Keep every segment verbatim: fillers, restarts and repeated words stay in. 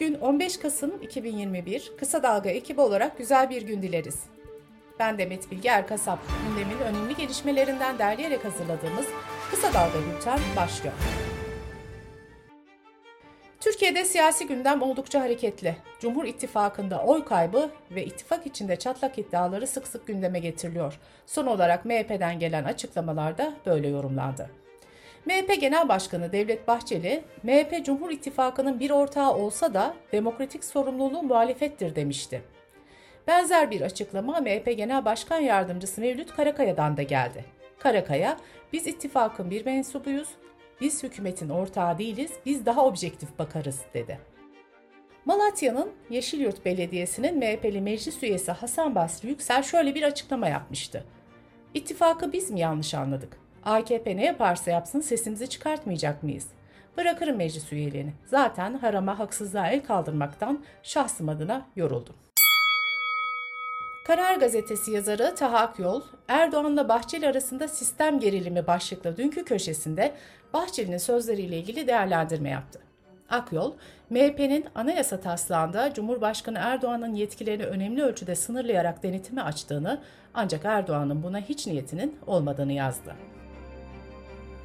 Bugün on beş Kasım iki bin yirmi bir, Kısa Dalga ekibi olarak güzel bir gün dileriz. Ben Demet Bilge Erkasap, gündemin önemli gelişmelerinden derleyerek hazırladığımız Kısa Dalga Bülten başlıyor. Türkiye'de siyasi gündem oldukça hareketli. Cumhur İttifakı'nda oy kaybı ve ittifak içinde çatlak iddiaları sık sık gündeme getiriliyor. Son olarak M H P'den gelen açıklamalarda böyle yorumlandı. M H P Genel Başkanı Devlet Bahçeli, M H P Cumhur İttifakı'nın bir ortağı olsa da demokratik sorumluluğu muhalefettir demişti. Benzer bir açıklama M H P Genel Başkan Yardımcısı Mevlüt Karakaya'dan da geldi. Karakaya, "Biz ittifakın bir mensubuyuz, biz hükümetin ortağı değiliz, biz daha objektif bakarız" dedi. Malatya'nın Yeşilyurt Belediyesi'nin M H P'li meclis üyesi Hasan Basri Yüksel şöyle bir açıklama yapmıştı. "İttifakı biz mi yanlış anladık? A K P ne yaparsa yapsın sesimizi çıkartmayacak mıyız? Bırakırım meclis üyeliğini. Zaten harama, haksızlığa el kaldırmaktan şahsım adına yoruldum." Karar Gazetesi yazarı Taha Akyol, Erdoğan'la Bahçeli arasında sistem gerilimi başlıklı dünkü köşesinde Bahçeli'nin sözleriyle ilgili değerlendirme yaptı. Akyol, M H P'nin anayasa taslağında Cumhurbaşkanı Erdoğan'ın yetkilerini önemli ölçüde sınırlayarak denetimi açtığını, ancak Erdoğan'ın buna hiç niyetinin olmadığını yazdı.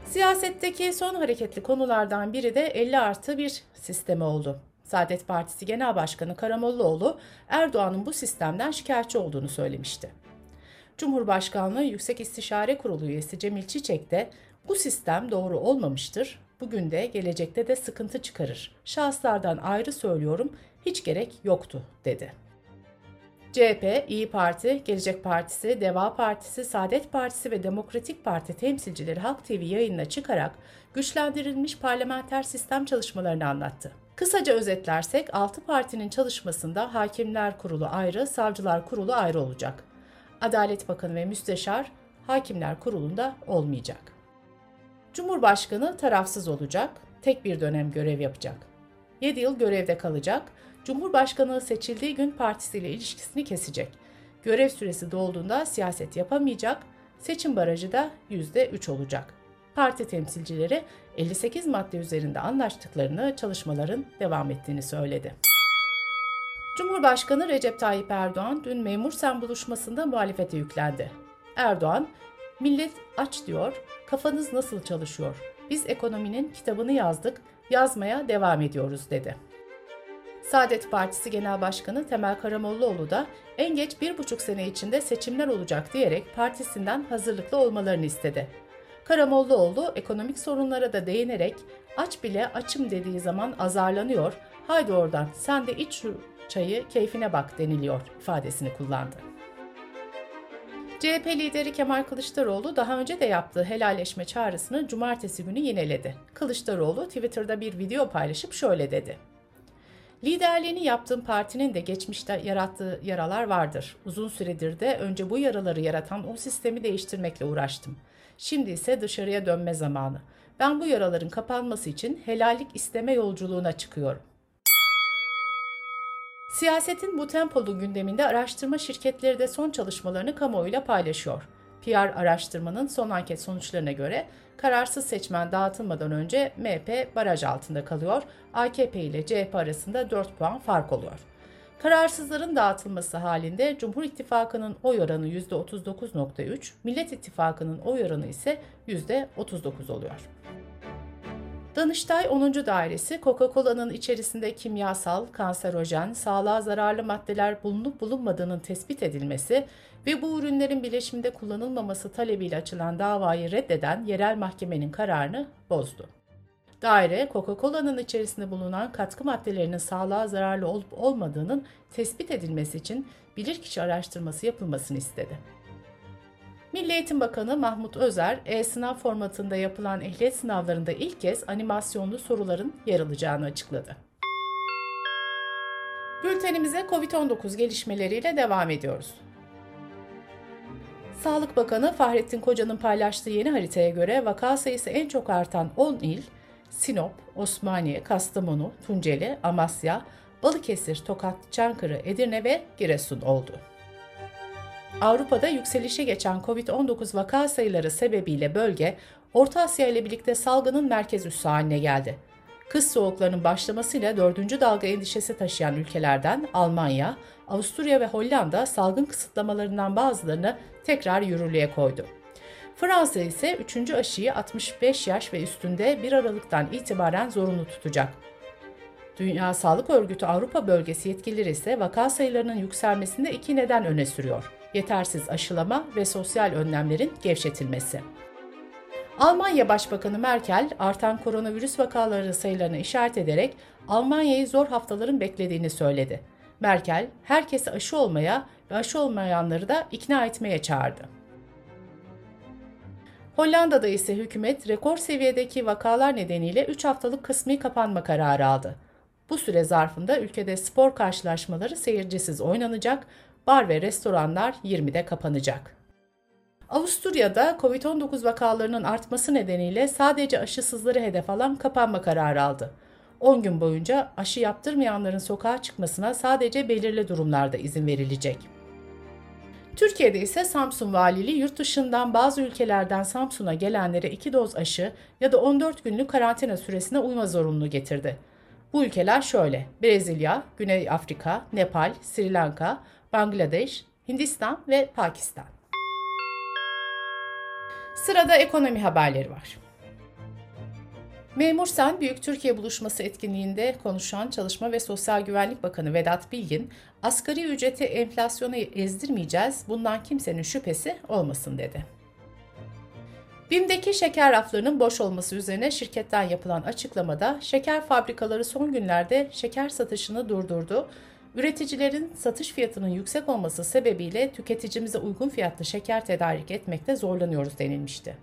Siyasetteki son hareketli konulardan biri de elli artı bir sistemi oldu. Saadet Partisi Genel Başkanı Karamolluoğlu, Erdoğan'ın bu sistemden şikayetçi olduğunu söylemişti. Cumhurbaşkanlığı Yüksek İstişare Kurulu üyesi Cemil Çiçek de, "Bu sistem doğru olmamıştır, bugün de gelecekte de sıkıntı çıkarır. Şahıslardan ayrı söylüyorum, hiç gerek yoktu" dedi. C H P, İYİ Parti, Gelecek Partisi, Deva Partisi, Saadet Partisi ve Demokratik Parti temsilcileri Halk T V yayınına çıkarak güçlendirilmiş parlamenter sistem çalışmalarını anlattı. Kısaca özetlersek altı partinin çalışmasında Hakimler Kurulu ayrı, Savcılar Kurulu ayrı olacak. Adalet Bakanı ve Müsteşar Hakimler Kurulu'nda olmayacak. Cumhurbaşkanı tarafsız olacak, tek bir dönem görev yapacak. yedi yıl görevde kalacak, Cumhurbaşkanı seçildiği gün partisiyle ilişkisini kesecek. Görev süresi dolduğunda siyaset yapamayacak, seçim barajı da yüzde üç olacak. Parti temsilcileri elli sekiz madde üzerinde anlaştıklarını, çalışmaların devam ettiğini söyledi. Cumhurbaşkanı Recep Tayyip Erdoğan dün Memur Sen buluşmasında muhalefete yüklendi. Erdoğan, "Millet aç diyor, kafanız nasıl çalışıyor? Biz ekonominin kitabını yazdık, yazmaya devam ediyoruz" dedi. Saadet Partisi Genel Başkanı Temel Karamolluoğlu da en geç bir buçuk sene içinde seçimler olacak diyerek partisinden hazırlıklı olmalarını istedi. Karamolluoğlu ekonomik sorunlara da değinerek "aç bile açım dediği zaman azarlanıyor, haydi oradan sen de iç şu çayı keyfine bak deniliyor" ifadesini kullandı. C H P lideri Kemal Kılıçdaroğlu daha önce de yaptığı helalleşme çağrısını cumartesi günü yineledi. Kılıçdaroğlu Twitter'da bir video paylaşıp şöyle dedi. "Liderliğini yaptığım partinin de geçmişte yarattığı yaralar vardır. Uzun süredir de önce bu yaraları yaratan o sistemi değiştirmekle uğraştım. Şimdi ise dışarıya dönme zamanı. Ben bu yaraların kapanması için helallik isteme yolculuğuna çıkıyorum." Siyasetin bu tempolu gündeminde araştırma şirketleri de son çalışmalarını kamuoyuyla paylaşıyor. P R araştırmanın son anket sonuçlarına göre kararsız seçmen dağıtılmadan önce M H P baraj altında kalıyor, A K P ile C H P arasında dört puan fark oluyor. Kararsızların dağıtılması halinde Cumhur İttifakı'nın oy oranı yüzde otuz dokuz virgül üç, Millet İttifakı'nın oy oranı ise yüzde otuz dokuz oluyor. Danıştay onuncu Dairesi, Coca-Cola'nın içerisinde kimyasal, kanserojen, sağlığa zararlı maddeler bulunup bulunmadığının tespit edilmesi ve bu ürünlerin bileşimde kullanılmaması talebiyle açılan davayı reddeden yerel mahkemenin kararını bozdu. Daire, Coca-Cola'nın içerisinde bulunan katkı maddelerinin sağlığa zararlı olup olmadığının tespit edilmesi için bilirkişi araştırması yapılmasını istedi. Milli Eğitim Bakanı Mahmut Özer, e-sınav formatında yapılan ehliyet sınavlarında ilk kez animasyonlu soruların yer alacağını açıkladı. Bültenimize covid on dokuz gelişmeleriyle devam ediyoruz. Sağlık Bakanı Fahrettin Koca'nın paylaştığı yeni haritaya göre vaka sayısı en çok artan on il, Sinop, Osmaniye, Kastamonu, Tunceli, Amasya, Balıkesir, Tokat, Çankırı, Edirne ve Giresun oldu. Avrupa'da yükselişe geçen covid on dokuz vaka sayıları sebebiyle bölge, Orta Asya ile birlikte salgının merkez üssü haline geldi. Kış soğuklarının başlamasıyla dördüncü dalga endişesi taşıyan ülkelerden Almanya, Avusturya ve Hollanda salgın kısıtlamalarından bazılarını tekrar yürürlüğe koydu. Fransa ise üçüncü aşıyı altmış beş yaş ve üstünde bir Aralık'tan itibaren zorunlu tutacak. Dünya Sağlık Örgütü Avrupa Bölgesi yetkilileri ise vaka sayılarının yükselmesinde iki neden öne sürüyor: yetersiz aşılama ve sosyal önlemlerin gevşetilmesi. Almanya Başbakanı Merkel, artan koronavirüs vakaları sayılarını işaret ederek Almanya'yı zor haftaların beklediğini söyledi. Merkel, herkesi aşı olmaya ve aşı olmayanları da ikna etmeye çağırdı. Hollanda'da ise hükümet rekor seviyedeki vakalar nedeniyle üç haftalık kısmi kapanma kararı aldı. Bu süre zarfında ülkede spor karşılaşmaları seyircisiz oynanacak, bar ve restoranlar yirmide kapanacak. Avusturya'da Covid on dokuz vakalarının artması nedeniyle sadece aşısızları hedef alan kapanma kararı aldı. on gün boyunca aşı yaptırmayanların sokağa çıkmasına sadece belirli durumlarda izin verilecek. Türkiye'de ise Samsun valiliği yurt dışından bazı ülkelerden Samsun'a gelenlere iki doz aşı ya da on dört günlük karantina süresine uyma zorunluluğu getirdi. Bu ülkeler şöyle: Brezilya, Güney Afrika, Nepal, Sri Lanka, Bangladeş, Hindistan ve Pakistan. Sırada ekonomi haberleri var. Memur Sen Büyük Türkiye Buluşması etkinliğinde konuşan Çalışma ve Sosyal Güvenlik Bakanı Vedat Bilgin, "Asgari ücreti enflasyona ezdirmeyeceğiz, bundan kimsenin şüphesi olmasın," dedi. BİM'deki şeker raflarının boş olması üzerine şirketten yapılan açıklamada, şeker fabrikaları son günlerde şeker satışını durdurdu, üreticilerin satış fiyatının yüksek olması sebebiyle tüketicimize uygun fiyatlı şeker tedarik etmekte zorlanıyoruz denilmişti.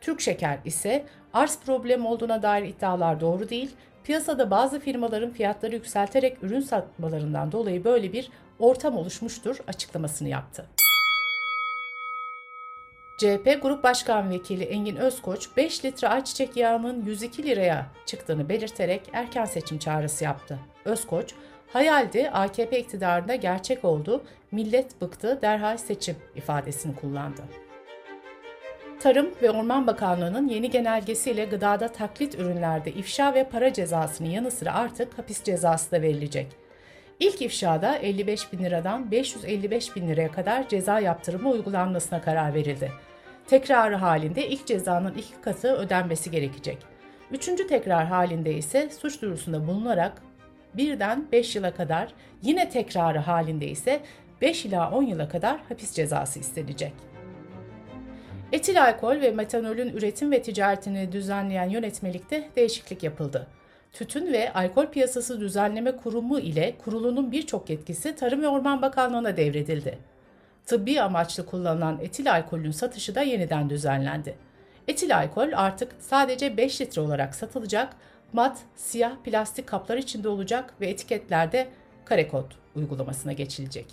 Türk Şeker ise arz problemi olduğuna dair iddialar doğru değil, piyasada bazı firmaların fiyatları yükselterek ürün satmalarından dolayı böyle bir ortam oluşmuştur açıklamasını yaptı. C H P Grup Başkan Vekili Engin Özkoç, beş litre ayçiçek yağının yüz iki liraya çıktığını belirterek erken seçim çağrısı yaptı. Özkoç, "Hayaldi, A K P iktidarında gerçek oldu, millet bıktı, derhal seçim" ifadesini kullandı. Tarım ve Orman Bakanlığı'nın yeni genelgesiyle gıdada taklit ürünlerde ifşa ve para cezasının yanı sıra artık hapis cezası da verilecek. İlk ifşada elli beş bin liradan beş yüz elli beş bin liraya kadar ceza yaptırımı uygulanmasına karar verildi. Tekrarı halinde ilk cezanın iki katı ödenmesi gerekecek. Üçüncü tekrar halinde ise suç duyurusunda bulunarak birden beş yıla kadar, yine tekrarı halinde ise beş ila on yıla kadar hapis cezası istenecek. Etil alkol ve metanolün üretim ve ticaretini düzenleyen yönetmelikte değişiklik yapıldı. Tütün ve Alkol Piyasası Düzenleme Kurumu ile kurulunun birçok yetkisi Tarım ve Orman Bakanlığı'na devredildi. Tıbbi amaçlı kullanılan etil alkolün satışı da yeniden düzenlendi. Etil alkol artık sadece beş litre olarak satılacak, mat, siyah plastik kaplar içinde olacak ve etiketlerde kare kod uygulamasına geçilecek.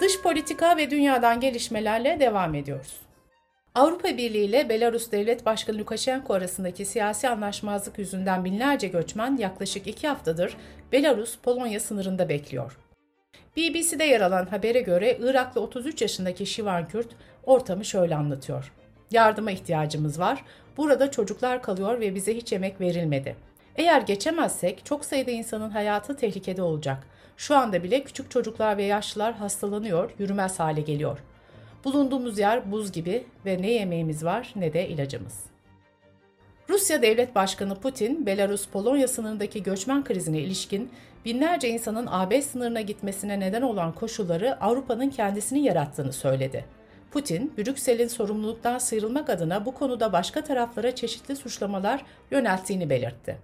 Dış politika ve dünyadan gelişmelerle devam ediyoruz. Avrupa Birliği ile Belarus Devlet Başkanı Lukashenko arasındaki siyasi anlaşmazlık yüzünden binlerce göçmen yaklaşık iki haftadır Belarus-Polonya sınırında bekliyor. B B C'de yer alan habere göre Iraklı otuz üç yaşındaki Şivan Kürt ortamı şöyle anlatıyor: "Yardıma ihtiyacımız var. Burada çocuklar kalıyor ve bize hiç yemek verilmedi. Eğer geçemezsek çok sayıda insanın hayatı tehlikede olacak. Şu anda bile küçük çocuklar ve yaşlılar hastalanıyor, yürümez hale geliyor. Bulunduğumuz yer buz gibi ve ne yemeğimiz var ne de ilacımız." Rusya Devlet Başkanı Putin, Belarus-Polonya sınırındaki göçmen krizine ilişkin binlerce insanın A B sınırına gitmesine neden olan koşulları Avrupa'nın kendisinin yarattığını söyledi. Putin, Brüksel'in sorumluluktan sıyrılmak adına bu konuda başka taraflara çeşitli suçlamalar yönelttiğini belirtti.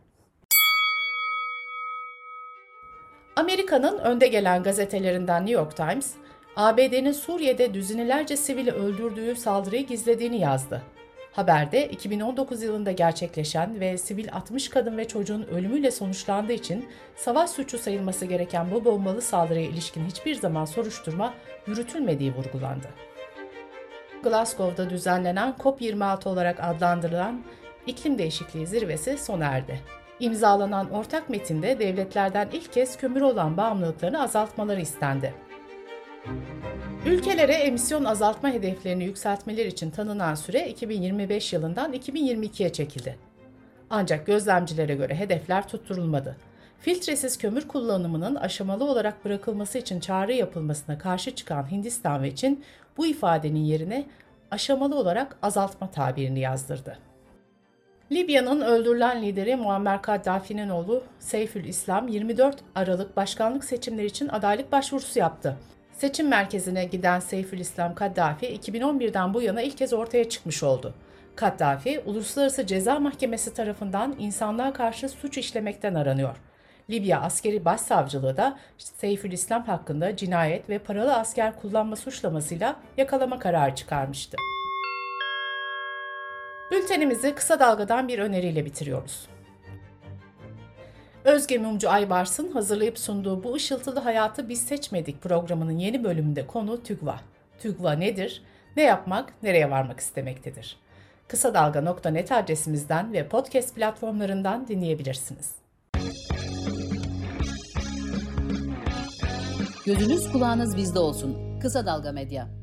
Amerika'nın önde gelen gazetelerinden New York Times, A B D'nin Suriye'de düzinelerce sivili öldürdüğü saldırıyı gizlediğini yazdı. Haberde iki bin on dokuz yılında gerçekleşen ve sivil altmış kadın ve çocuğun ölümüyle sonuçlandığı için savaş suçu sayılması gereken bu bombalı saldırıya ilişkin hiçbir zaman soruşturma yürütülmediği vurgulandı. Glasgow'da düzenlenen COP yirmi altı olarak adlandırılan iklim değişikliği zirvesi sona erdi. İmzalanan ortak metinde devletlerden ilk kez kömüre olan bağımlılıklarını azaltmaları istendi. Ülkelere emisyon azaltma hedeflerini yükseltmeleri için tanınan süre iki bin yirmi beş yılından iki bin yirmi ikiye çekildi. Ancak gözlemcilere göre hedefler tutturulmadı. Filtresiz kömür kullanımının aşamalı olarak bırakılması için çağrı yapılmasına karşı çıkan Hindistan ve Çin, bu ifadenin yerine aşamalı olarak azaltma tabirini yazdırdı. Libya'nın öldürülen lideri Muammer Kaddafi'nin oğlu Seyfülislam yirmi dört Aralık başkanlık seçimleri için adaylık başvurusu yaptı. Seçim merkezine giden Seyfülislam Kaddafi iki bin on birden bu yana ilk kez ortaya çıkmış oldu. Kaddafi, Uluslararası Ceza Mahkemesi tarafından insanlığa karşı suç işlemekten aranıyor. Libya Askeri Başsavcılığı da Seyfülislam hakkında cinayet ve paralı asker kullanma suçlamasıyla yakalama kararı çıkarmıştı. Bültenimizi kısa dalgadan bir öneriyle bitiriyoruz. Özge Mumcu Aybars'ın hazırlayıp sunduğu Bu Işıltılı Hayatı Biz Seçmedik programının yeni bölümünde konu TÜGVA. TÜGVA nedir? Ne yapmak, nereye varmak istemektedir? kısadalga nokta net adresimizden ve podcast platformlarından dinleyebilirsiniz. Gözünüz kulağınız bizde olsun. Kısa Dalga Medya.